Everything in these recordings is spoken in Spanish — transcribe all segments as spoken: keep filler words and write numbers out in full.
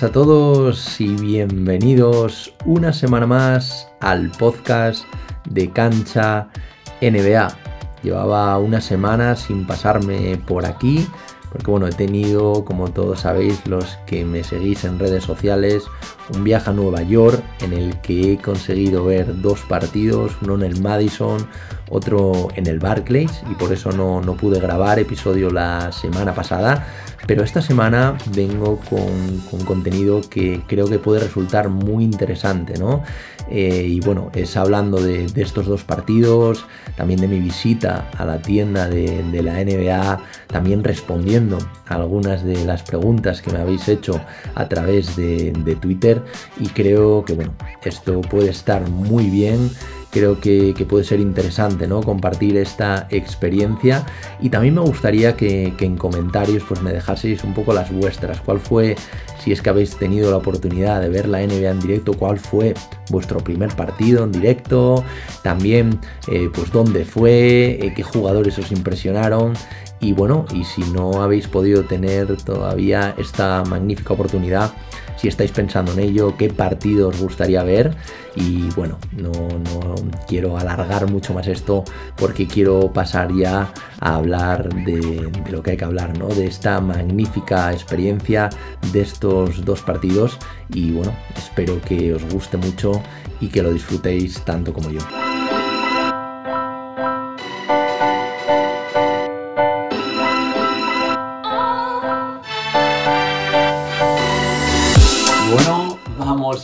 buenas a todos y bienvenidos una semana más al podcast de Cancha N B A. Llevaba una semana sin pasarme por aquí, porque bueno, he tenido, como todos sabéis, los que me seguís en redes sociales, un viaje a Nueva York en el que he conseguido ver dos partidos, uno en el Madison, otro en el Barclays, y por eso no, no pude grabar episodio la semana pasada, pero esta semana vengo con, con contenido que creo que puede resultar muy interesante, ¿no? Eh, y bueno, es hablando de, de estos dos partidos, también de mi visita a la tienda de, de la N B A, también respondiendo a algunas de las preguntas que me habéis hecho a través de, de Twitter, y creo que bueno, esto puede estar muy bien. Creo que, que puede ser interesante, ¿no?, compartir esta experiencia, y también me gustaría que, que en comentarios pues me dejaseis un poco las vuestras. ¿Cuál fue, si es que habéis tenido la oportunidad de ver la N B A en directo, cuál fue vuestro primer partido en directo? También, eh, pues dónde fue, eh, qué jugadores os impresionaron. Y bueno, y si no habéis podido tener todavía esta magnífica oportunidad, si estáis pensando en ello, qué partido os gustaría ver. Y bueno, no, no quiero alargar mucho más esto, porque quiero pasar ya a hablar de, de lo que hay que hablar, ¿no?, de esta magnífica experiencia de estos dos partidos. Y bueno, espero que os guste mucho y que lo disfrutéis tanto como yo.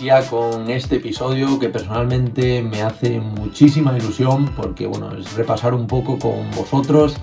Ya con este episodio que personalmente me hace muchísima ilusión, porque bueno, es repasar un poco con vosotros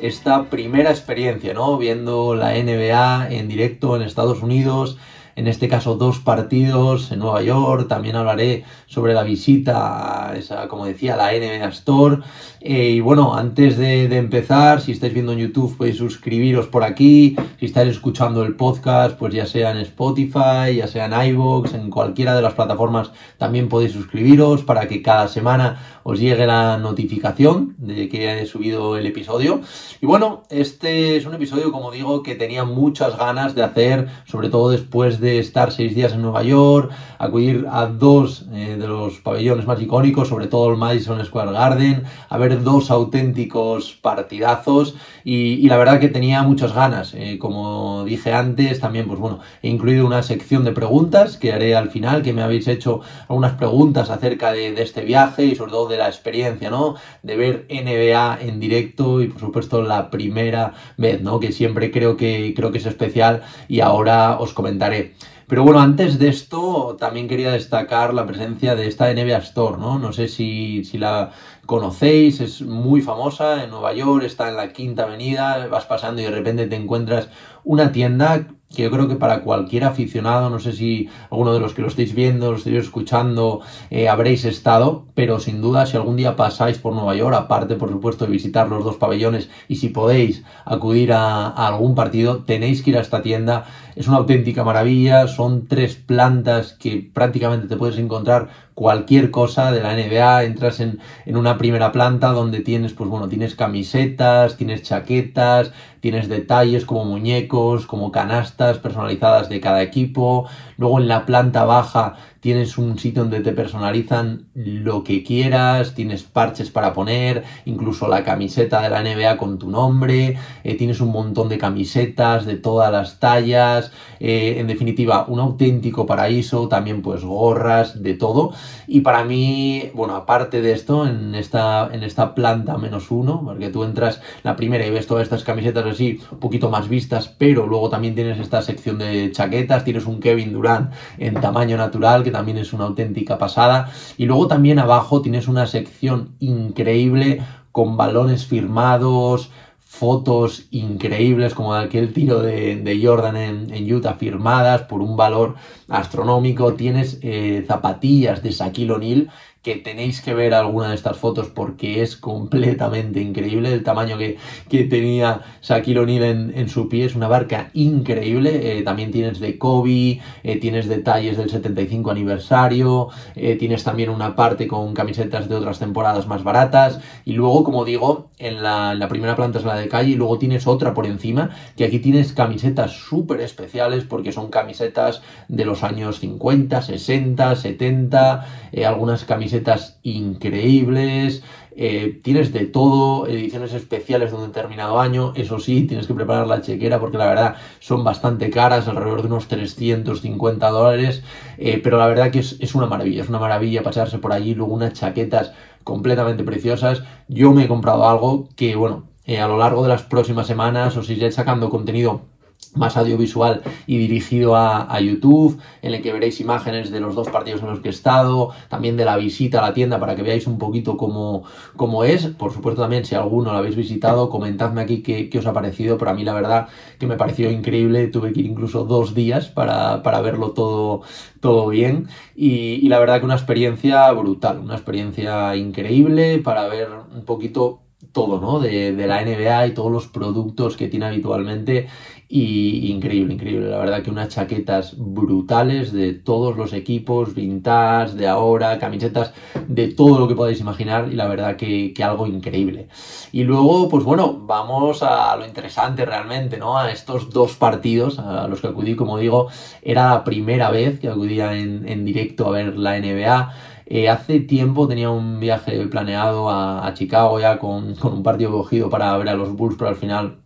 esta primera experiencia, ¿no?, viendo la N B A en directo en Estados Unidos, en este caso dos partidos en Nueva York. También hablaré sobre la visita a esa, como decía, la N B A Store. Eh, y bueno, antes de, de empezar, si estáis viendo en YouTube, podéis suscribiros por aquí. Si estáis escuchando el podcast, pues ya sea en Spotify, ya sea en iVoox, en cualquiera de las plataformas, también podéis suscribiros para que cada semana os llegue la notificación de que he subido el episodio. Y bueno, este es un episodio, como digo, que tenía muchas ganas de hacer, sobre todo después de estar seis días en Nueva York, acudir a dos eh, de los pabellones más icónicos, sobre todo el Madison Square Garden, a ver dos auténticos partidazos, y, y la verdad que tenía muchas ganas. Eh, como dije antes, también pues bueno, he incluido una sección de preguntas que haré al final, que me habéis hecho algunas preguntas acerca de, de este viaje y sobre todo de la experiencia, ¿no?, de ver N B A en directo, y por supuesto la primera vez, ¿no?, que siempre creo que, creo que es especial, y ahora os comentaré. Pero bueno, antes de esto también quería destacar la presencia de esta N B A Store, ¿no? No sé si, si la conocéis, es muy famosa en Nueva York, está en la Quinta Avenida, vas pasando y de repente te encuentras una tienda que yo creo que para cualquier aficionado, no sé si alguno de los que lo estáis viendo, lo estáis escuchando, eh, habréis estado, pero sin duda si algún día pasáis por Nueva York, aparte por supuesto de visitar los dos pabellones, y si podéis acudir a, a algún partido, tenéis que ir a esta tienda. Es una auténtica maravilla, son tres plantas que prácticamente te puedes encontrar cualquier cosa de la N B A. Entras en, en una primera planta donde tienes, pues bueno, tienes camisetas, tienes chaquetas, tienes detalles como muñecos, como canastas personalizadas de cada equipo. Luego en la planta baja tienes un sitio donde te personalizan lo que quieras, tienes parches para poner, incluso la camiseta de la N B A con tu nombre, eh, tienes un montón de camisetas de todas las tallas, eh, en definitiva un auténtico paraíso. También pues gorras, de todo. Y para mí, bueno, aparte de esto, en esta, en esta planta menos uno, porque tú entras la primera y ves todas estas camisetas así, un poquito más vistas, pero luego también tienes esta sección de chaquetas, tienes un Kevin Durant en tamaño natural, que también es una auténtica pasada. Y luego también abajo tienes una sección increíble con balones firmados, fotos increíbles como aquel tiro de, de Jordan en, en Utah, firmadas por un valor astronómico. Tienes eh, zapatillas de Shaquille O'Neal, que tenéis que ver alguna de estas fotos porque es completamente increíble el tamaño que, que tenía Shaquille O'Neal en, en su pie. Es una marca increíble. Eh, también tienes de Kobe, eh, tienes detalles del setenta y cinco aniversario, eh, tienes también una parte con camisetas de otras temporadas más baratas. Y luego, como digo, en la, en la primera planta es la de de calle, y luego tienes otra por encima, que aquí tienes camisetas súper especiales porque son camisetas de los años cincuenta, sesenta, setenta, eh, algunas camisetas increíbles. Eh, tienes de todo, ediciones especiales de un determinado año. Eso sí, tienes que preparar la chequera porque la verdad son bastante caras, alrededor de unos trescientos cincuenta dólares, eh, pero la verdad que es, es una maravilla, es una maravilla pasarse por allí. Luego unas chaquetas completamente preciosas. Yo me he comprado algo que, bueno, eh, a lo largo de las próximas semanas os iré sacando contenido más audiovisual y dirigido a, a YouTube, en el que veréis imágenes de los dos partidos en los que he estado, también de la visita a la tienda para que veáis un poquito cómo, cómo es. Por supuesto también, si alguno lo habéis visitado, comentadme aquí qué, qué os ha parecido, pero a mí la verdad que me pareció increíble. Tuve que ir incluso dos días para, para verlo todo, todo bien, y, y la verdad que una experiencia brutal, una experiencia increíble para ver un poquito todo, ¿no? De, de la N B A y todos los productos que tiene habitualmente. Y increíble, increíble. La verdad que unas chaquetas brutales de todos los equipos, vintage, de ahora, camisetas, de todo lo que podáis imaginar, y la verdad que, que algo increíble. Y luego, pues bueno, vamos a lo interesante realmente, ¿no? A estos dos partidos a los que acudí. Como digo, era la primera vez que acudía en, en directo a ver la N B A. Eh, hace tiempo tenía un viaje planeado a, a Chicago ya con, con un partido cogido para ver a los Bulls, pero al final,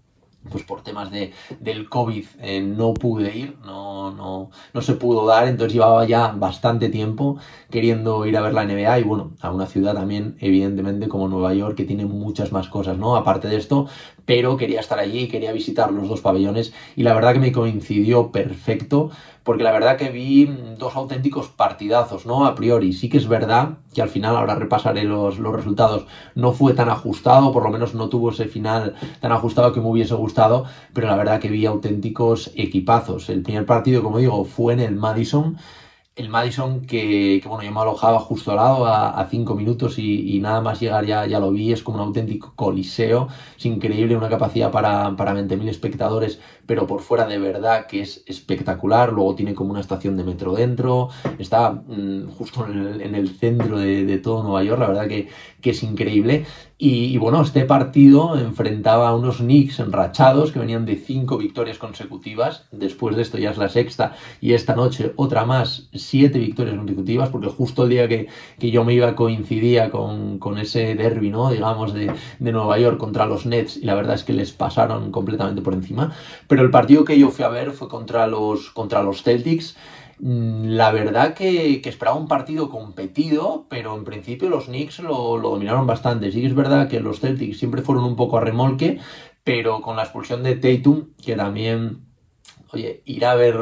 pues por temas de, del COVID eh, no pude ir, no, no, no se pudo dar. Entonces llevaba ya bastante tiempo queriendo ir a ver la N B A, y bueno, a una ciudad también, evidentemente, como Nueva York, que tiene muchas más cosas, ¿no? Aparte de esto, pero quería estar allí, quería visitar los dos pabellones, y la verdad que me coincidió perfecto, porque la verdad que vi dos auténticos partidazos, ¿no? A priori, sí que es verdad que al final, ahora repasaré los, los resultados, no fue tan ajustado, por lo menos no tuvo ese final tan ajustado que me hubiese gustado, pero la verdad que vi auténticos equipazos. El primer partido, como digo, fue en el Madison, el Madison que, que bueno, yo me alojaba justo al lado, a, a cinco minutos y, y nada más llegar ya, ya lo vi. Es como un auténtico coliseo, es increíble, una capacidad para, para veinte mil espectadores, pero por fuera de verdad que es espectacular. Luego tiene como una estación de metro dentro, está mmm, justo en el, en el centro de, de todo Nueva York, la verdad que, que es increíble. Y, y bueno, este partido enfrentaba a unos Knicks enrachados que venían de cinco victorias consecutivas. Después de esto ya es la sexta, y esta noche otra más, siete victorias consecutivas, porque justo el día que, que yo me iba coincidía con, con ese derbi, ¿no? Digamos, de, de Nueva York contra los Nets, y la verdad es que les pasaron completamente por encima. Pero el partido que yo fui a ver fue contra los, contra los Celtics. La verdad que, que esperaba un partido competido, pero en principio los Knicks lo, lo dominaron bastante. Sí que es verdad que los Celtics siempre fueron un poco a remolque, pero con la expulsión de Tatum, que también, oye, ir a ver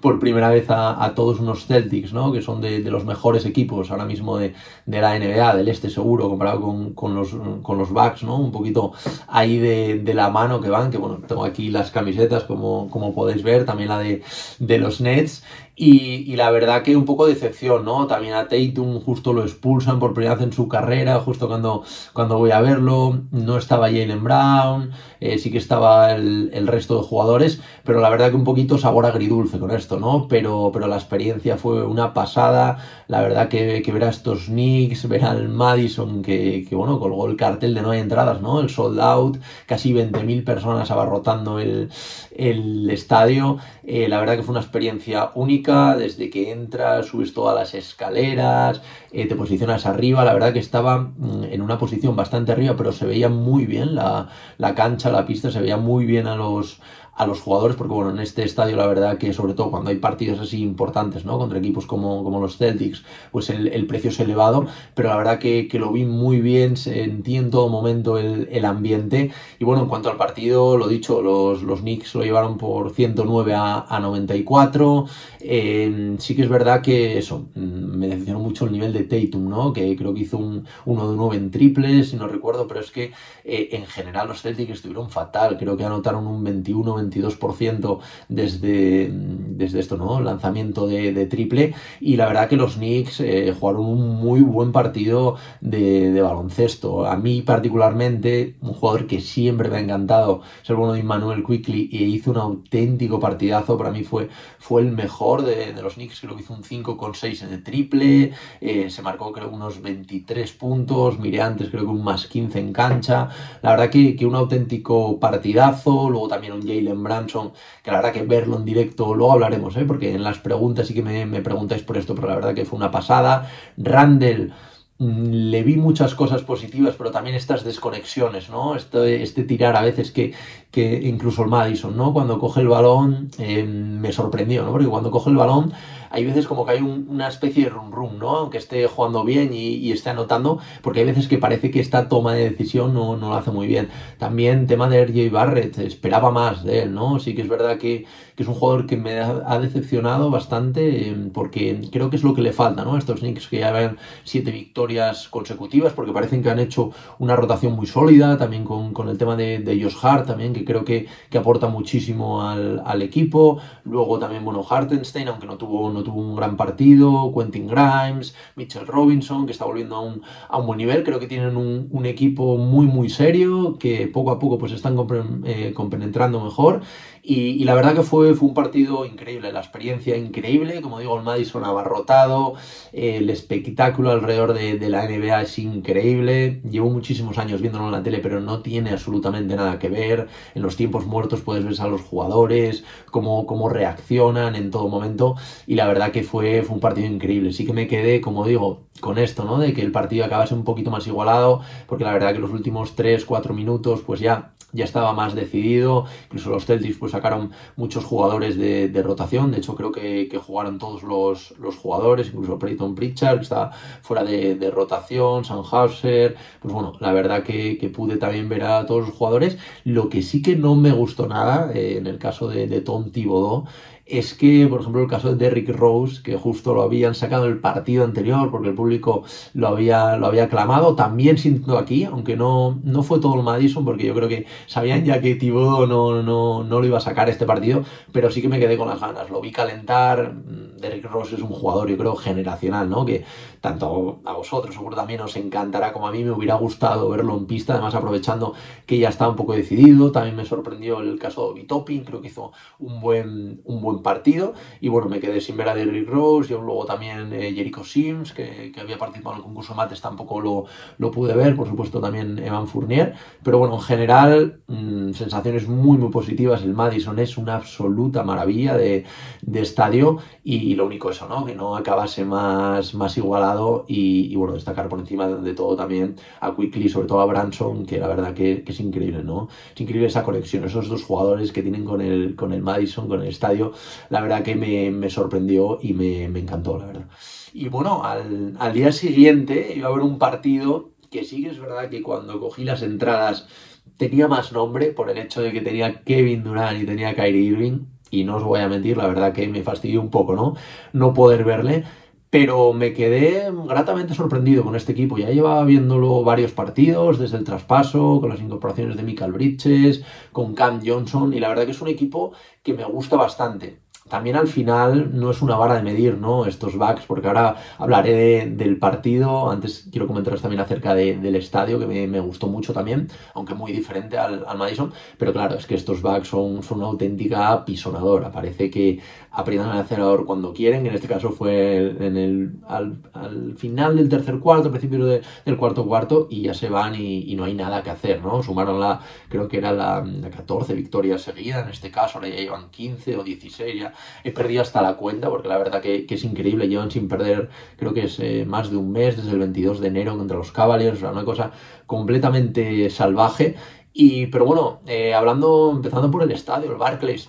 por primera vez a, a todos unos Celtics, ¿no? Que son de, de los mejores equipos ahora mismo de, de la N B A, del este seguro, comparado con, con, los, con los Bucks, ¿no? Un poquito ahí de, de la mano que van, que bueno, tengo aquí las camisetas como, como podéis ver, también la de, de los Nets. Y, y la verdad que un poco de decepción, ¿no? También a Tatum justo lo expulsan por primera vez en su carrera, justo cuando, cuando voy a verlo. No estaba Jaylen Brown, eh, sí que estaba el, el resto de jugadores, pero la verdad que un poquito sabor agridulce con esto, ¿no? Pero, pero la experiencia fue una pasada. La verdad que, que ver a estos Knicks, ver al Madison, que, que bueno, colgó el cartel de no hay entradas, ¿no? El sold out, casi veinte mil personas abarrotando el, el estadio. Eh, la verdad que fue una experiencia única. Desde que entras, subes todas las escaleras, eh, te posicionas arriba. La verdad que estaba en una posición bastante arriba, pero se veía muy bien la, la cancha, la pista, se veía muy bien a los, a los jugadores, porque bueno, en este estadio la verdad que, sobre todo cuando hay partidos así importantes, ¿no? Contra equipos como, como los Celtics, pues el, el precio es elevado, pero la verdad que, que lo vi muy bien, sentí en todo momento el, el ambiente. Y bueno, en cuanto al partido, lo dicho, los, los Knicks lo llevaron por ciento nueve a noventa y cuatro. Eh, sí que es verdad que eso, me decepcionó mucho el nivel de Tatum, ¿no? Que creo que hizo un uno de nueve en triples, si no recuerdo, pero es que eh, en general los Celtics estuvieron fatal. Creo que anotaron un veintiuno veintitrés veintidós por ciento desde, desde esto, ¿no? Lanzamiento de, de triple. Y la verdad que los Knicks eh, jugaron un muy buen partido de, de baloncesto. A mí particularmente, un jugador que siempre me ha encantado es el bueno de Immanuel Quickley, y hizo un auténtico partidazo. Para mí fue, fue el mejor de, de los Knicks, creo que hizo un cinco coma seis en el triple, eh, se marcó creo unos veintitrés puntos, miré antes creo que un más quince en cancha. La verdad que, que un auténtico partidazo. Luego también un Jalen Brunson, que la verdad que verlo en directo, luego hablaremos, ¿eh? Porque en las preguntas sí que me, me preguntáis por esto, pero la verdad que fue una pasada. Randall, le vi muchas cosas positivas, pero también estas desconexiones, ¿no? Este, este tirar a veces que, que incluso el Madison, ¿no? Cuando coge el balón, eh, me sorprendió, ¿no? Porque cuando coge el balón hay veces como que hay un, una especie de rum-rum, ¿no? Aunque esté jugando bien y, y esté anotando, porque hay veces que parece que esta toma de decisión no, no la hace muy bien. También tema de R J Barrett, esperaba más de él, ¿no? Sí que es verdad que, que es un jugador que me ha, ha decepcionado bastante, eh, porque creo que es lo que le falta, ¿no? Estos Knicks que ya ven siete victorias consecutivas, porque parecen que han hecho una rotación muy sólida, también con, con el tema de, de Josh Hart también, que creo que, que aporta muchísimo al, al equipo. Luego también, bueno, Hartenstein, aunque no tuvo... No tuvo un gran partido, Quentin Grimes, Mitchell Robinson, que está volviendo a un, a un buen nivel. Creo que tienen un, un equipo muy muy serio, que poco a poco pues están compen eh, compenetrando mejor, y, y la verdad que fue, fue un partido increíble, la experiencia increíble, como digo, el Madison abarrotado, eh, el espectáculo alrededor de, de la N B A es increíble. Llevo muchísimos años viéndolo en la tele, pero no tiene absolutamente nada que ver. En los tiempos muertos puedes ver a los jugadores, cómo, cómo reaccionan en todo momento, y la verdad que fue, fue un partido increíble. Sí que me quedé, como digo, con esto, ¿no? De que el partido acabase un poquito más igualado, porque la verdad que los últimos tres cuatro minutos pues ya, ya estaba más decidido. Incluso los Celtics pues sacaron muchos jugadores de, de rotación. De hecho, creo que, que jugaron todos los, los jugadores, incluso Peyton Pritchard, que estaba fuera de, de rotación, Sandhauser. Pues bueno, la verdad que, que pude también ver a todos los jugadores. Lo que sí que no me gustó nada, eh, en el caso de, de Tom Thibodeau, es que, por ejemplo, el caso de Derrick Rose, que justo lo habían sacado el partido anterior porque el público lo había, lo había aclamado, también se intentó aquí, aunque no, no fue todo el Madison, porque yo creo que sabían ya que Thibodeau no, no, no lo iba a sacar este partido, pero sí que me quedé con las ganas, lo vi calentar. Derrick Rose es un jugador, yo creo, generacional, ¿no? Que tanto a vosotros seguro también os encantará como a mí, me hubiera gustado verlo en pista, además aprovechando que ya está un poco decidido. También me sorprendió el caso de Bitopin, creo que hizo un buen, un buen partido, y bueno, me quedé sin ver a Derrick Rose. Yo luego también eh, Jericho Sims, que, que había participado en el concurso Mates, tampoco lo, lo pude ver, por supuesto también Evan Fournier, pero bueno, en general mmm, sensaciones muy muy positivas. El Madison es una absoluta maravilla de, de estadio, y, y lo único eso, ¿no? Que no acabase más, más igualado, y, y bueno, destacar por encima de todo también a Quickley, sobre todo a Branson, que la verdad que, que es increíble, ¿no? Es increíble esa conexión, esos dos jugadores que tienen con el, con el Madison, con el estadio. La verdad que me, me sorprendió y me, me encantó, la verdad. Y bueno, al, al día siguiente iba a haber un partido que sí que es verdad que cuando cogí las entradas tenía más nombre por el hecho de que tenía Kevin Durant y tenía Kyrie Irving, y no os voy a mentir, la verdad que me fastidió un poco, ¿no? No poder verle. Pero me quedé gratamente sorprendido con este equipo. Ya llevaba viéndolo varios partidos, desde el traspaso, con las incorporaciones de Mikal Bridges, con Cam Johnson, y la verdad que es un equipo que me gusta bastante. También al final no es una vara de medir, ¿no? Estos Bucks, porque ahora hablaré de, del partido. Antes quiero comentaros también acerca de, del estadio, que me, me gustó mucho también, aunque muy diferente al, al Madison. Pero claro, es que estos Bucks son, son una auténtica apisonadora. Parece que aprietan el acelerador cuando quieren, que en este caso fue en el, al, al final del tercer cuarto, principio de, del cuarto cuarto, y ya se van y, y no hay nada que hacer, ¿no? Sumaron la, creo que era la, la catorce victorias seguidas, en este caso ahora ya llevan quince o dieciséis, ya he perdido hasta la cuenta, porque la verdad que, que es increíble. Llevan sin perder, creo que es eh, más de un mes, desde el veintidós de enero contra los Cavaliers, o sea, una cosa completamente salvaje. Y, pero bueno, eh, hablando, empezando por el estadio, el Barclays.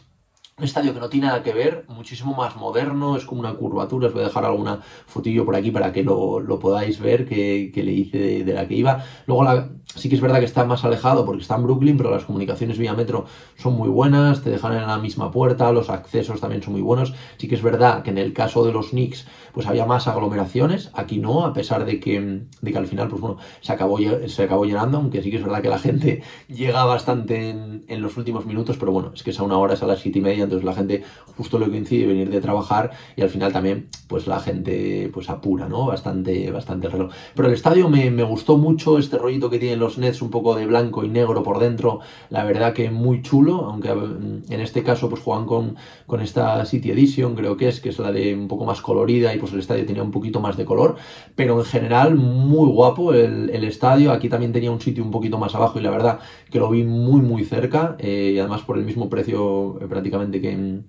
Un estadio que no tiene nada que ver, muchísimo más moderno, es como una curvatura. Os voy a dejar alguna fotillo por aquí para que lo, lo podáis ver, que, que le hice de, de la que iba. Luego la, Sí que es verdad que está más alejado porque está en Brooklyn, pero las comunicaciones vía metro son muy buenas, te dejan en la misma puerta, los accesos también son muy buenos. Sí que es verdad que en el caso de los Knicks pues había más aglomeraciones, aquí no, a pesar de que, de que al final pues bueno, se acabó, se acabó llenando, aunque sí que es verdad que la gente llega bastante en, en los últimos minutos, pero bueno, es que es a una hora, es a las siete y media, entonces la gente justo le coincide venir de trabajar y al final también pues la gente pues apura, ¿no? Bastante, bastante el reloj. Pero el estadio me, me gustó mucho, este rollito que tiene los Nets un poco de blanco y negro por dentro, la verdad que muy chulo, aunque en este caso pues juegan con, con esta City Edition, creo que es, que es la de un poco más colorida y pues el estadio tenía un poquito más de color, pero en general muy guapo el, el estadio. Aquí también tenía un sitio un poquito más abajo y la verdad que lo vi muy muy cerca, eh, y además por el mismo precio eh, prácticamente que,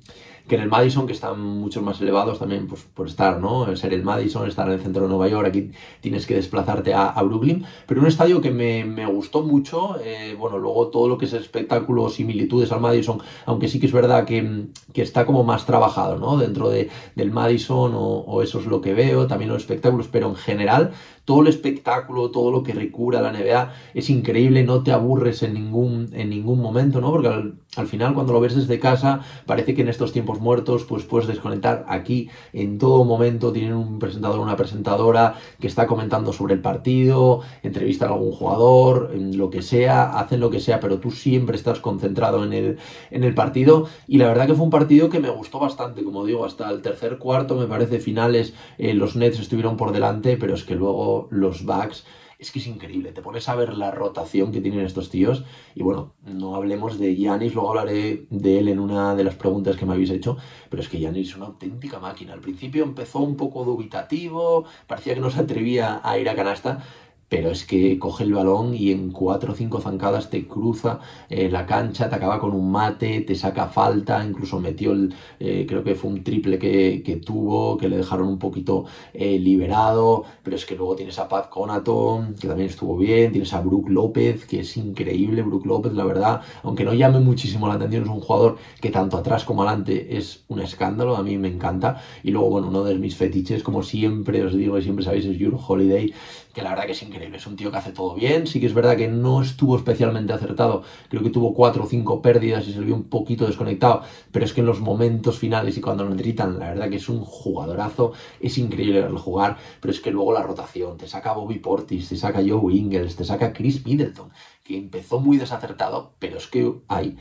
que en el Madison, que están muchos más elevados también pues, por estar, ¿no? El ser el Madison, estar en el centro de Nueva York, aquí tienes que desplazarte a, a Brooklyn, pero un estadio que me me gustó mucho, eh, bueno, luego todo lo que es espectáculo, similitudes al Madison, aunque sí que es verdad que, que está como más trabajado, ¿no? Dentro de, del Madison, o, o eso es lo que veo, también los espectáculos, pero en general todo el espectáculo, todo lo que recubra la N B A es increíble, no te aburres en ningún, en ningún momento, ¿no? Porque al, al final cuando lo ves desde casa parece que en estos tiempos muertos pues puedes desconectar. Aquí en todo momento tienen un presentador, una presentadora que está comentando sobre el partido, entrevistan a algún jugador, lo que sea, hacen lo que sea, pero tú siempre estás concentrado en el, en el partido, y la verdad que fue un partido que me gustó bastante, como digo, hasta el tercer cuarto, me parece, finales, eh, los Nets estuvieron por delante, pero es que luego los Bucks, es que es increíble, te pones a ver la rotación que tienen estos tíos, y bueno, no hablemos de Giannis, luego hablaré de él en una de las preguntas que me habéis hecho, pero es que Giannis es una auténtica máquina. Al principio empezó un poco dubitativo, parecía que no se atrevía a ir a canasta, pero es que coge el balón y en cuatro o cinco zancadas te cruza eh, la cancha, te acaba con un mate, te saca falta, incluso metió el, eh, creo que fue un triple que, que tuvo, que le dejaron un poquito eh, liberado, pero es que luego tienes a Pat Connaughton, que también estuvo bien, tienes a Brook López, que es increíble, Brook López, la verdad, aunque no llame muchísimo la atención, es un jugador que tanto atrás como adelante es un escándalo, a mí me encanta, y luego, bueno, uno de mis fetiches, como siempre os digo y siempre sabéis, es Jrue Holiday, que la verdad que es increíble. Es un tío que hace todo bien, sí que es verdad que no estuvo especialmente acertado, creo que tuvo cuatro o cinco pérdidas y se le vio un poquito desconectado, pero es que en los momentos finales y cuando lo necesitan, la verdad que es un jugadorazo, es increíble verlo jugar, pero es que luego la rotación, te saca Bobby Portis, te saca Joe Ingles, te saca Chris Middleton, que empezó muy desacertado, pero es que hay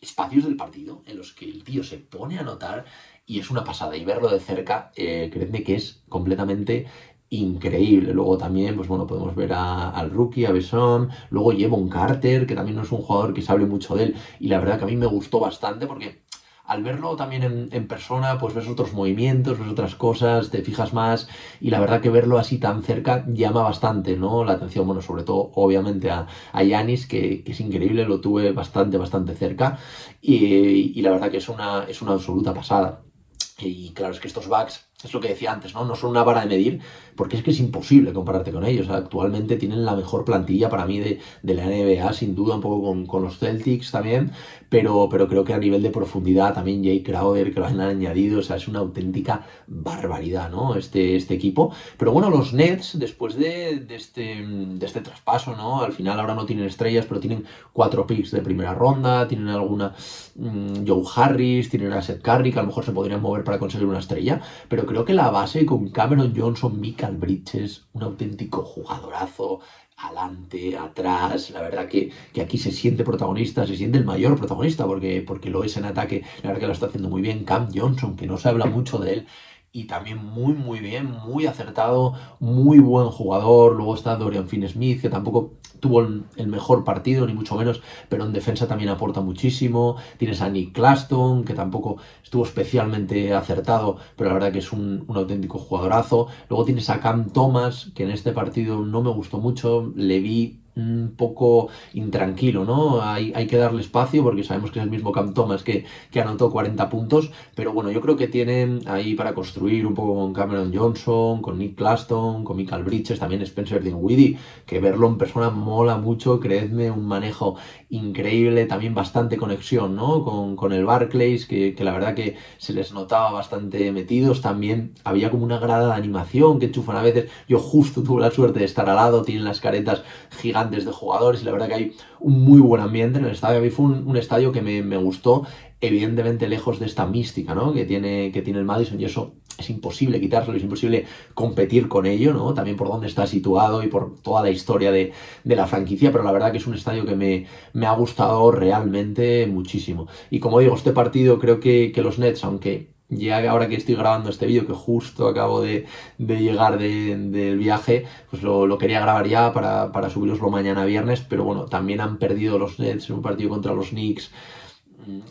espacios del partido en los que el tío se pone a anotar y es una pasada, y verlo de cerca, eh, creedme que es completamente increíble. Luego también, pues bueno, podemos ver a, al rookie, a Besson, luego lleva un Carter, que también no es un jugador que se hable mucho de él, y la verdad que a mí me gustó bastante porque al verlo también en, en persona, pues ves otros movimientos, ves otras cosas, te fijas más, y la verdad que verlo así tan cerca llama bastante, ¿no? La atención, bueno, sobre todo, obviamente, a, a Giannis, que, que es increíble, lo tuve bastante, bastante cerca, y, y la verdad que es una, es una absoluta pasada. Y claro, es que estos Bucks, es lo que decía antes, ¿no? No son una vara de medir, porque es que es imposible compararte con ellos. Actualmente tienen la mejor plantilla para mí de, de la N B A, sin duda, un poco con, con los Celtics también, pero, pero creo que a nivel de profundidad también Jay Crowder, que lo han añadido, o sea, es una auténtica barbaridad, ¿no? Este, este equipo. Pero bueno, los Nets, después de, de, este, de este traspaso, ¿no? Al final ahora no tienen estrellas, pero tienen cuatro picks de primera ronda, tienen alguna mmm, Joe Harris, tienen a Seth Curry, que a lo mejor se podrían mover para conseguir una estrella, pero creo que la base con Cameron Johnson, Mikal Bridges, un auténtico jugadorazo, adelante, atrás, la verdad que, que aquí se siente protagonista, se siente el mayor protagonista, porque, porque lo es en ataque, la verdad que lo está haciendo muy bien. Cam Johnson, que no se habla mucho de él, y también muy muy bien, muy acertado, muy buen jugador. Luego está Dorian Finney-Smith, que tampoco tuvo el, el mejor partido, ni mucho menos, pero en defensa también aporta muchísimo. Tienes a Nic Claxton, que tampoco estuvo especialmente acertado, pero la verdad que es un, un auténtico jugadorazo. Luego tienes a Cam Thomas, que en este partido no me gustó mucho, le vi un poco intranquilo, ¿no? Hay, hay que darle espacio porque sabemos que es el mismo Cam Thomas que, que anotó cuarenta puntos, pero bueno, yo creo que tienen ahí para construir un poco con Cameron Johnson, con Nic Claxton, con Mikal Bridges, también Spencer Dinwiddie, que verlo en persona mola mucho, creedme, un manejo increíble, también bastante conexión, ¿no? Con, con el Barclays, que, que la verdad que se les notaba bastante metidos, también había como una grada de animación que enchufan a veces, yo justo tuve la suerte de estar al lado, tienen las caretas gigantes cantantes, de jugadores, y la verdad que hay un muy buen ambiente en el estadio. A mí fue un, un estadio que me, me gustó, evidentemente lejos de esta mística, ¿no?, que tiene, que tiene el Madison, y eso es imposible quitárselo, es imposible competir con ello, ¿no?, también por dónde está situado y por toda la historia de, de la franquicia, pero la verdad que es un estadio que me, me ha gustado realmente muchísimo. Y como digo, este partido creo que, que los Nets, aunque... ya ahora que estoy grabando este vídeo, que justo acabo de, de llegar del de, de viaje, pues lo, lo quería grabar ya para, para subiroslo mañana viernes, pero bueno, también han perdido los Nets en un partido contra los Knicks.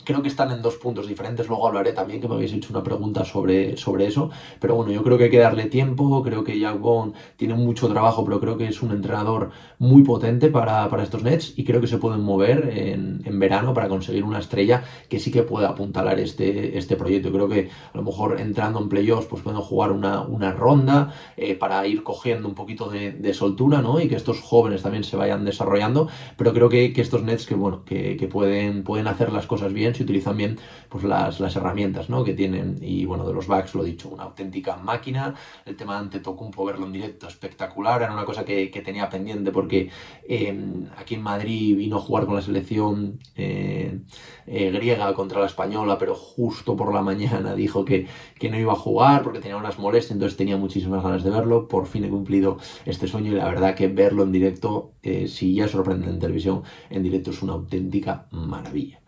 Creo que están en dos puntos diferentes, luego hablaré también, que me habéis hecho una pregunta sobre, sobre eso, pero bueno, yo creo que hay que darle tiempo. Creo que Jack Vaughn tiene mucho trabajo, pero creo que es un entrenador muy potente para, para estos Nets, y creo que se pueden mover en, en verano para conseguir una estrella que sí que pueda apuntalar este, este proyecto. Creo que a lo mejor entrando en playoffs pues pueden jugar una, una ronda eh, para ir cogiendo un poquito de, de soltura, ¿no?, y que estos jóvenes también se vayan desarrollando, pero creo que, que estos Nets que, bueno, que, que pueden, pueden hacer las cosas bien si utilizan bien pues las, las herramientas, ¿no?, que tienen. Y bueno, de los Bucks lo he dicho, una auténtica máquina. El tema de Antetokounmpo, verlo en directo, espectacular. Era una cosa que, que tenía pendiente porque eh, aquí en Madrid vino a jugar con la selección eh, eh, griega contra la española, pero justo por la mañana dijo que, que no iba a jugar porque tenía unas molestias, entonces tenía muchísimas ganas de verlo. Por fin he cumplido este sueño, y la verdad que verlo en directo, eh, si ya sorprende en televisión, en directo es una auténtica maravilla.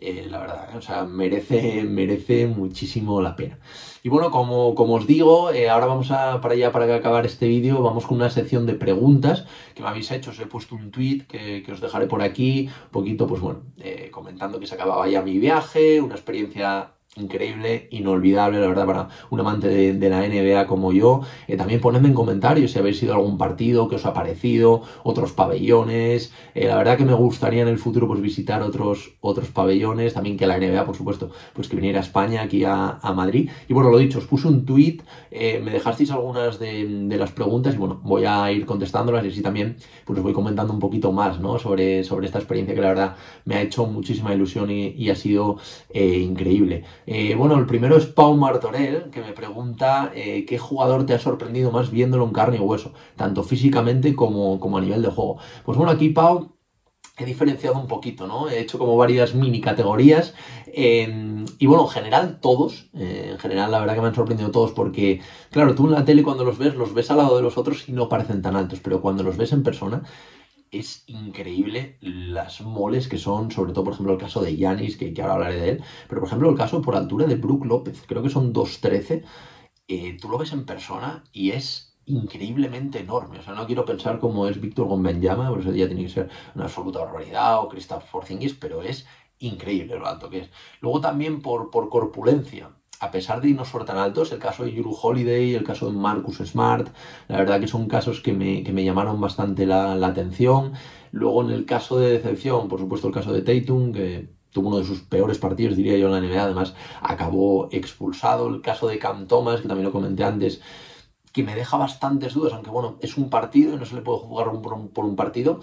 Eh, la verdad, o sea, merece, merece muchísimo la pena. Y bueno, como, como os digo, eh, ahora vamos a, para ya para acabar este vídeo, vamos con una sección de preguntas que me habéis hecho. Os he puesto un tweet que, que os dejaré por aquí, un poquito, pues bueno, eh, comentando que se acababa ya mi viaje, una experiencia increíble, inolvidable, la verdad, para un amante de, de la N B A como yo. Eh, también ponedme en comentarios si habéis ido a algún partido, qué os ha parecido, otros pabellones. Eh, la verdad que me gustaría en el futuro pues visitar otros, otros pabellones, también que la N B A, por supuesto, pues que viniera a España, aquí a, a Madrid. Y bueno, lo dicho, os puse un tweet, eh, me dejasteis algunas de, de las preguntas y bueno, voy a ir contestándolas, y así también pues os voy comentando un poquito más, ¿no?, sobre, sobre esta experiencia que la verdad me ha hecho muchísima ilusión y, y ha sido eh, increíble. Eh, bueno, el primero es Pau Martorell, que me pregunta eh, ¿qué jugador te ha sorprendido más viéndolo en carne y hueso, tanto físicamente como, como a nivel de juego? Pues bueno, aquí Pau he diferenciado un poquito, ¿no? He hecho como varias mini categorías eh, y bueno, en general todos, eh, en general la verdad que me han sorprendido todos, porque claro, tú en la tele cuando los ves, los ves al lado de los otros y no parecen tan altos, pero cuando los ves en persona... es increíble las moles que son, sobre todo, por ejemplo, el caso de Giannis, que, que ahora hablaré de él, pero, por ejemplo, el caso por altura de Brook López, creo que son dos trece, eh, tú lo ves en persona y es increíblemente enorme. O sea, no quiero pensar cómo es Víctor Wembanyama, por eso ya tiene que ser una absoluta barbaridad, o Kristaps Porzingis, pero es increíble lo alto que es. Luego también por, por corpulencia, a pesar de no ser tan altos, el caso de Jrue Holiday, el caso de Marcus Smart, la verdad que son casos que me, que me llamaron bastante la, la atención. Luego, en el caso de decepción, por supuesto, el caso de Tatum, que tuvo uno de sus peores partidos, diría yo, en la N B A, además acabó expulsado. El caso de Cam Thomas, que también lo comenté antes, que me deja bastantes dudas, aunque bueno, es un partido y no se le puede jugar por un, por un partido,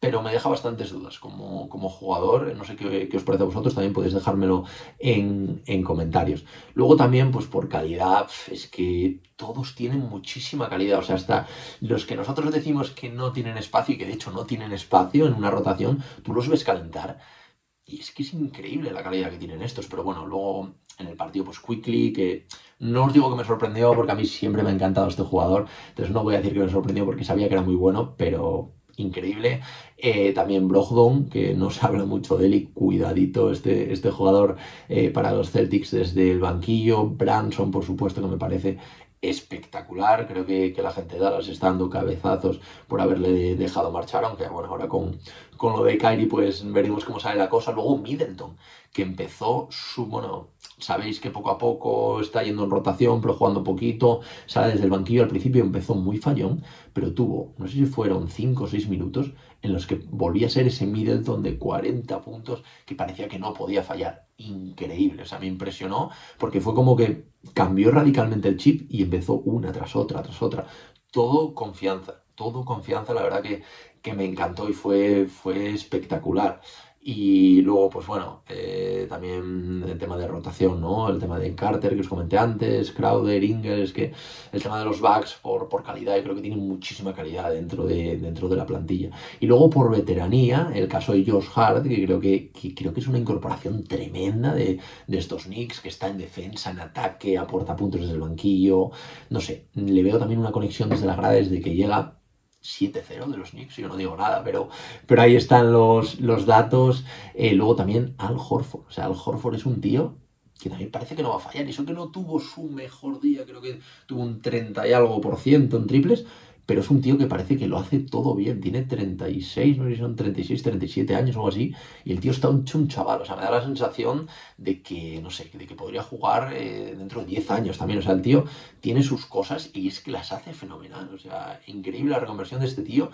pero me deja bastantes dudas como, como jugador. No sé qué, qué os parece a vosotros, también podéis dejármelo en, en comentarios. Luego también, pues por calidad, es que todos tienen muchísima calidad. O sea, hasta los que nosotros decimos que no tienen espacio, y que de hecho no tienen espacio en una rotación, tú los ves calentar, y es que es increíble la calidad que tienen estos. Pero bueno, luego en el partido, pues Quickley, que no os digo que me sorprendió, porque a mí siempre me ha encantado este jugador, entonces no voy a decir que me sorprendió porque sabía que era muy bueno, pero... increíble. Eh, también Brogdon, que no se habla mucho de él, y cuidadito este, este jugador eh, para los Celtics desde el banquillo. Brunson, por supuesto, que me parece espectacular. Creo que, que la gente de Dallas está dando cabezazos por haberle dejado marchar, aunque bueno, ahora con, con lo de Kyrie pues veremos cómo sale la cosa. Luego Middleton, que empezó su... bueno, sabéis que poco a poco está yendo en rotación, pero jugando poquito, sale desde el banquillo. Al principio empezó muy fallón, pero tuvo, no sé si fueron cinco o seis minutos en los que volvía a ser ese Middleton de cuarenta puntos que parecía que no podía fallar. Increíble, o sea, me impresionó, porque fue como que cambió radicalmente el chip y empezó una tras otra, tras otra. Todo confianza, todo confianza, la verdad que, que me encantó y fue, fue espectacular. Y luego, pues bueno, eh, también el tema de rotación, ¿no? El tema de Carter, que os comenté antes, Crowder, Ingles, que el tema de los Bucks por, por calidad, yo creo que tienen muchísima calidad dentro de, dentro de la plantilla. Y luego por veteranía, el caso de Josh Hart, que creo que, que, creo que es una incorporación tremenda de, de estos Knicks, que está en defensa, en ataque, aporta puntos desde el banquillo, no sé, le veo también una conexión desde la grada desde que llega. siete cero de los Knicks, yo no digo nada, pero, pero ahí están los, los datos. Eh, luego también Al Horford. O sea, Al Horford es un tío que también parece que no va a fallar. Y eso que no tuvo su mejor día, creo que tuvo un treinta y algo por ciento en triples, pero es un tío que parece que lo hace todo bien. Tiene treinta y seis, no sé si son treinta y seis, treinta y siete años o algo así, y el tío está un chum chaval. O sea, me da la sensación de que, no sé, de que podría jugar eh, dentro de diez años también. O sea, el tío tiene sus cosas y es que las hace fenomenal. O sea, increíble la reconversión de este tío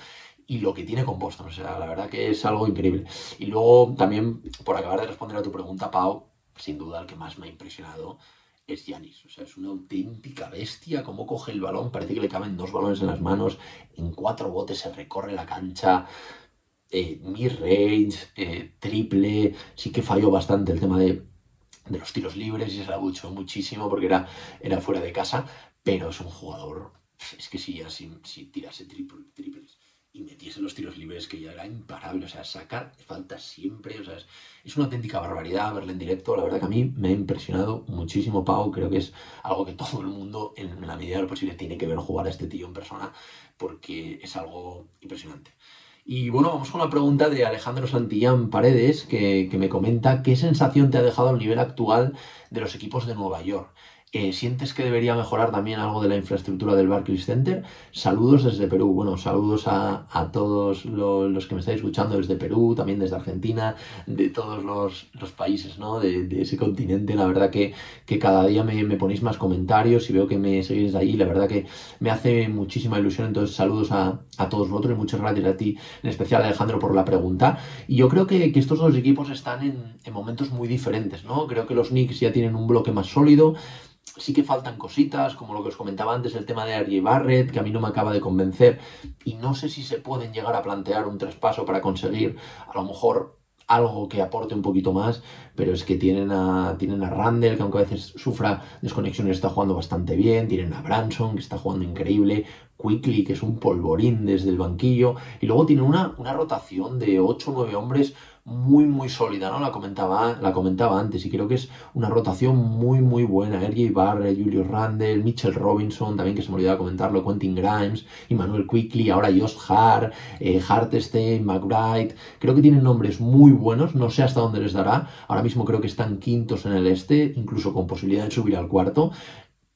y lo que tiene con Boston. O sea, la verdad que es algo increíble. Y luego también, por acabar de responder a tu pregunta, Pau, sin duda el que más me ha impresionado es Giannis. O sea, es una auténtica bestia, cómo coge el balón, parece que le caben dos balones en las manos, en cuatro botes se recorre la cancha, eh, mid-range, eh, triple, sí que falló bastante el tema de, de los tiros libres y se la abuchó muchísimo porque era, era fuera de casa, pero es un jugador, es que si ya si, si tirase triple, triples y metiese los tiros libres, que ya era imparable, o sea, sacar falta siempre, o sea, es, es una auténtica barbaridad verle en directo. La verdad que a mí me ha impresionado muchísimo, Pau, creo que es algo que todo el mundo, en la medida de lo posible, tiene que ver jugar a este tío en persona, porque es algo impresionante. Y bueno, vamos con la pregunta de Alejandro Santillán Paredes, que, que me comenta, ¿qué sensación te ha dejado el nivel actual de los equipos de Nueva York? Eh, ¿Sientes que debería mejorar también algo de la infraestructura del Barclays Center? Saludos desde Perú. Bueno, saludos a, a todos los, los que me estáis escuchando desde Perú, también desde Argentina, de todos los, los países, ¿no? De, de ese continente. La verdad que, que cada día me, me ponéis más comentarios y veo que me seguís de allí. La verdad que me hace muchísima ilusión. Entonces, saludos a, a todos vosotros y muchas gracias a ti, en especial, Alejandro, por la pregunta. Y yo creo que, que estos dos equipos están en, en momentos muy diferentes, ¿no? Creo que los Knicks ya tienen un bloque más sólido. Sí que faltan cositas, como lo que os comentaba antes, el tema de R J Barrett, que a mí no me acaba de convencer, y no sé si se pueden llegar a plantear un traspaso para conseguir, a lo mejor, algo que aporte un poquito más, pero es que tienen a, tienen a Randall, que aunque a veces sufra desconexiones, está jugando bastante bien, tienen a Brunson, que está jugando increíble, Quickley, que es un polvorín desde el banquillo, y luego tienen una, una rotación de ocho o nueve hombres muy, muy sólida, ¿no? La comentaba, la comentaba antes, y creo que es una rotación muy, muy buena. R J Barrett, Julius Randall, Mitchell Robinson, también que se me olvidaba comentarlo, Quentin Grimes, Immanuel Quickley, ahora Josh Hart, eh, Hartenstein, McBride. Creo que tienen nombres muy buenos, no sé hasta dónde les dará. Ahora mismo creo que están quintos en el este, incluso con posibilidad de subir al cuarto.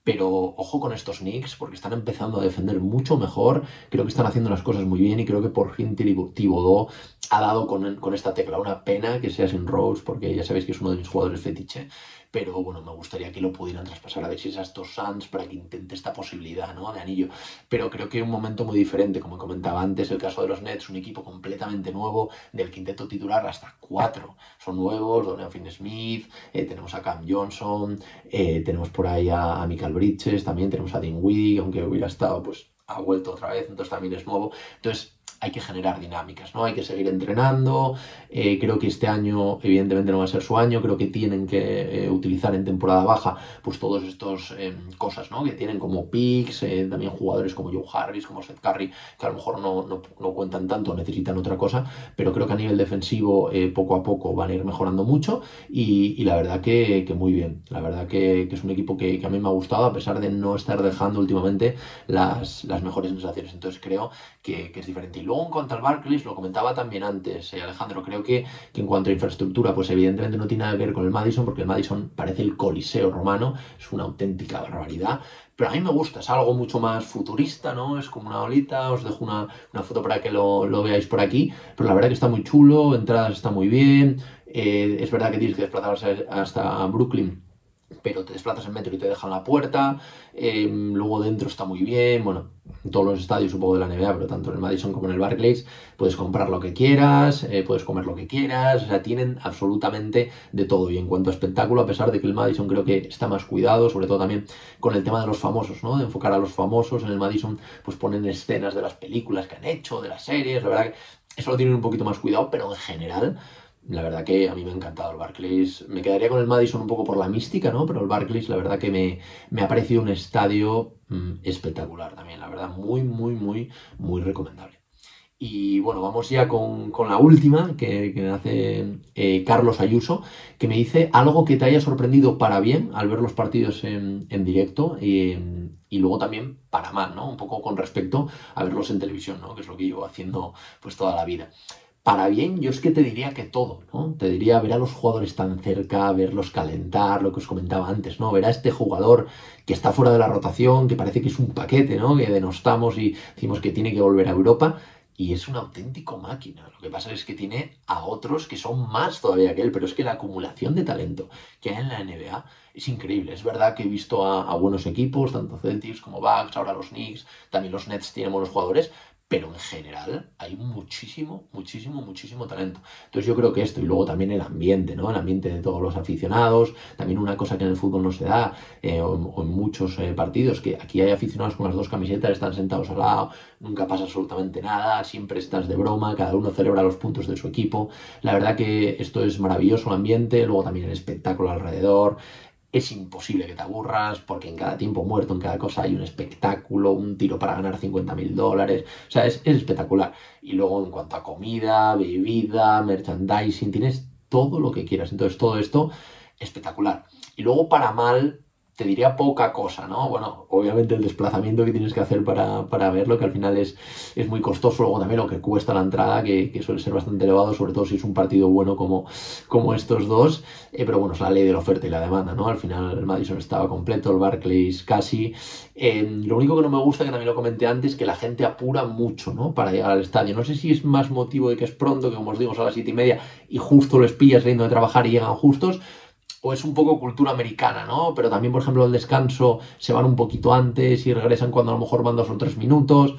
Pero ojo con estos Knicks, porque están empezando a defender mucho mejor, creo que están haciendo las cosas muy bien y creo que por fin Thibodeau ha dado con, con esta tecla. Una pena que sea sin Rose, porque ya sabéis que es uno de mis jugadores fetiche, pero bueno, me gustaría que lo pudieran traspasar a ver si es a estos Suns para que intente esta posibilidad, ¿no? De anillo. Pero creo que es un momento muy diferente, como comentaba antes, el caso de los Nets, un equipo completamente nuevo, del quinteto titular hasta cuatro. Son nuevos, Dorian Finney-Smith, eh, tenemos a Cam Johnson, eh, tenemos por ahí a, a Mikal Bridges, también tenemos a Dinwiddie, aunque hubiera estado, pues ha vuelto otra vez, entonces también es nuevo. Entonces hay que generar dinámicas, ¿no? Hay que seguir entrenando. Eh, creo que este año, evidentemente, no va a ser su año. Creo que tienen que eh, utilizar en temporada baja, pues todas estas eh, cosas, ¿no? Que tienen como picks, eh, también jugadores como Joe Harris, como Seth Curry, que a lo mejor no, no, no cuentan tanto, necesitan otra cosa, pero creo que a nivel defensivo, eh, poco a poco, van a ir mejorando mucho y, y la verdad que, que muy bien. La verdad que, que es un equipo que, que a mí me ha gustado, a pesar de no estar dejando últimamente las, las mejores sensaciones. Entonces creo que, que es diferente. Y luego en cuanto al Barclays, lo comentaba también antes, eh, Alejandro, creo que, que en cuanto a infraestructura, pues evidentemente no tiene nada que ver con el Madison, porque el Madison parece el Coliseo romano, es una auténtica barbaridad, pero a mí me gusta, es algo mucho más futurista, ¿no? Es como una olita, os dejo una, una foto para que lo, lo veáis por aquí, pero la verdad que está muy chulo, entradas está muy bien, eh, es verdad que tienes que desplazarse hasta Brooklyn, pero te desplazas en metro y te dejan la puerta, eh, luego dentro está muy bien, bueno, en todos los estadios supongo de la N B A, pero tanto en el Madison como en el Barclays, puedes comprar lo que quieras, eh, puedes comer lo que quieras, o sea, tienen absolutamente de todo. Y en cuanto a espectáculo, a pesar de que el Madison creo que está más cuidado, sobre todo también con el tema de los famosos, ¿no? De enfocar a los famosos, en el Madison pues ponen escenas de las películas que han hecho, de las series, la verdad que eso lo tienen un poquito más cuidado, pero en general la verdad que a mí me ha encantado el Barclays. Me quedaría con el Madison un poco por la mística, ¿no? Pero el Barclays, la verdad que me, me ha parecido un estadio mmm, espectacular también, la verdad, muy, muy, muy, muy recomendable. Y bueno, vamos ya con, con la última que, que me hace eh, Carlos Ayuso, que me dice algo que te haya sorprendido para bien al ver los partidos en, en directo eh, y luego también para mal, ¿no? Un poco con respecto a verlos en televisión, ¿no? Que es lo que llevo haciendo pues toda la vida. Para bien, yo es que te diría que todo, ¿no? Te diría ver a los jugadores tan cerca, verlos calentar, lo que os comentaba antes, ¿no? Ver a este jugador que está fuera de la rotación, que parece que es un paquete, ¿no? Que denostamos y decimos que tiene que volver a Europa y es una auténtico máquina. Lo que pasa es que tiene a otros que son más todavía que él, pero es que la acumulación de talento que hay en la N B A es increíble. Es verdad que he visto a, a buenos equipos, tanto Celtics como Bucks, ahora los Knicks, también los Nets tienen buenos jugadores, pero en general hay muchísimo, muchísimo, muchísimo talento. Entonces yo creo que esto, y luego también el ambiente, ¿no? El ambiente de todos los aficionados, también una cosa que en el fútbol no se da, eh, o, o en muchos eh, partidos, que aquí hay aficionados con las dos camisetas, están sentados al lado, nunca pasa absolutamente nada, siempre estás de broma, cada uno celebra los puntos de su equipo. La verdad que esto es maravilloso, el ambiente, luego también el espectáculo alrededor. Es imposible que te aburras porque en cada tiempo muerto, en cada cosa hay un espectáculo, un tiro para ganar cincuenta mil dólares. O sea, es, es espectacular. Y luego en cuanto a comida, bebida, merchandising, tienes todo lo que quieras. Entonces todo esto, espectacular. Y luego para mal, te diría poca cosa, ¿no? Bueno, obviamente el desplazamiento que tienes que hacer para, para verlo, que al final es, es muy costoso. Luego también lo que cuesta la entrada, que, que suele ser bastante elevado, sobre todo si es un partido bueno como, como estos dos. Eh, pero bueno, es la ley de la oferta y la demanda, ¿no? Al final el Madison estaba completo, el Barclays casi. Eh, lo único que no me gusta, que también lo comenté antes, que la gente apura mucho, ¿no? Para llegar al estadio. No sé si es más motivo de que es pronto, que como os digo, es a las siete y media y justo les pillas saliendo de trabajar y llegan justos. O es un poco cultura americana, ¿no? Pero también, por ejemplo, el descanso se van un poquito antes y regresan cuando a lo mejor van dos o tres minutos.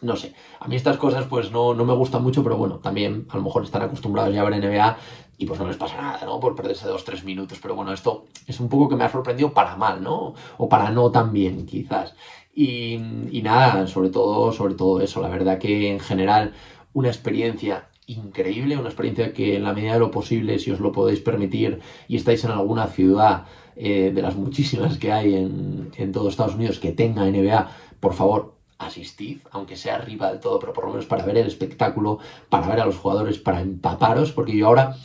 No sé. A mí estas cosas pues no, no me gustan mucho, pero bueno, también a lo mejor están acostumbrados ya a ver N B A y pues no les pasa nada, ¿no? Por perderse dos o tres minutos. Pero bueno, esto es un poco que me ha sorprendido para mal, ¿no? O para no tan bien, quizás. Y, y nada, sobre todo, sobre todo eso. La verdad que en general una experiencia increíble, una experiencia que en la medida de lo posible, si os lo podéis permitir y estáis en alguna ciudad eh, de las muchísimas que hay en, en todo Estados Unidos que tenga N B A, por favor, asistid, aunque sea arriba del todo, pero por lo menos para ver el espectáculo, para ver a los jugadores, para empaparos, porque yo ahora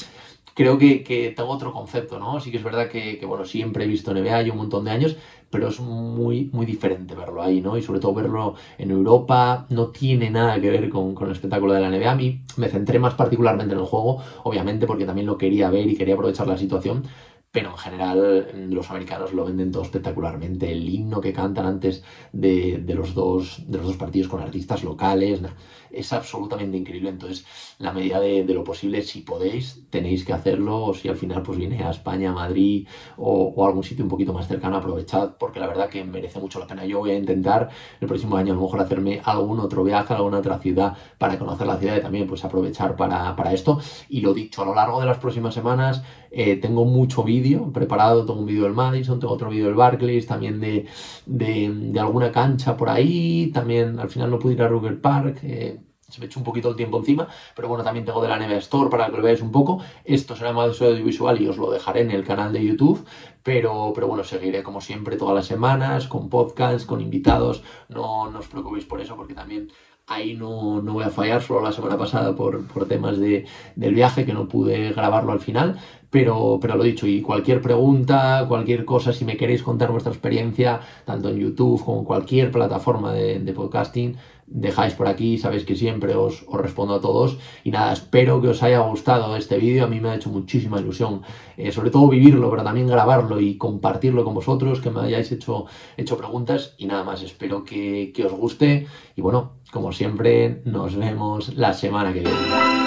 creo que, que tengo otro concepto, ¿no? Sí que es verdad que, que bueno, siempre he visto N B A, hay un montón de años, pero es muy, muy diferente verlo ahí, ¿no? Y sobre todo verlo en Europa no tiene nada que ver con, con el espectáculo de la N B A. A mí me centré más particularmente en el juego, obviamente porque también lo quería ver y quería aprovechar la situación, pero en general los americanos lo venden todo espectacularmente. El himno que cantan antes de, de, los, dos, de los dos partidos con artistas locales, nah, es absolutamente increíble. Entonces, la medida de, de lo posible, si podéis, tenéis que hacerlo, o si al final pues viene a España, a Madrid o, o a algún sitio un poquito más cercano, aprovechad, porque la verdad que merece mucho la pena. Yo voy a intentar el próximo año a lo mejor hacerme algún otro viaje a alguna otra ciudad para conocer la ciudad y también pues aprovechar para, para esto. Y lo dicho, a lo largo de las próximas semanas eh, tengo mucho vídeo preparado, tengo un vídeo del Madison, tengo otro vídeo del Barclays, también de, de, de alguna cancha por ahí, también al final no pude ir a Ruger Park, eh, se me echó un poquito el tiempo encima, pero bueno, también tengo de la N B A Store para que lo veáis un poco. Esto será más audiovisual y os lo dejaré en el canal de YouTube, pero, pero bueno, seguiré como siempre todas las semanas con podcasts, con invitados. No, no os preocupéis por eso, porque también ahí no, no voy a fallar, solo la semana pasada por, por temas de, del viaje que no pude grabarlo al final, pero, pero lo dicho, y cualquier pregunta, cualquier cosa, si me queréis contar vuestra experiencia, tanto en YouTube como en cualquier plataforma de, de podcasting, dejáis por aquí, sabéis que siempre os, os respondo a todos. Y nada, espero que os haya gustado este vídeo, a mí me ha hecho muchísima ilusión, eh, sobre todo vivirlo, pero también grabarlo y compartirlo con vosotros, que me hayáis hecho, hecho preguntas, y nada más, espero que, que os guste, y bueno, como siempre, nos vemos la semana que viene.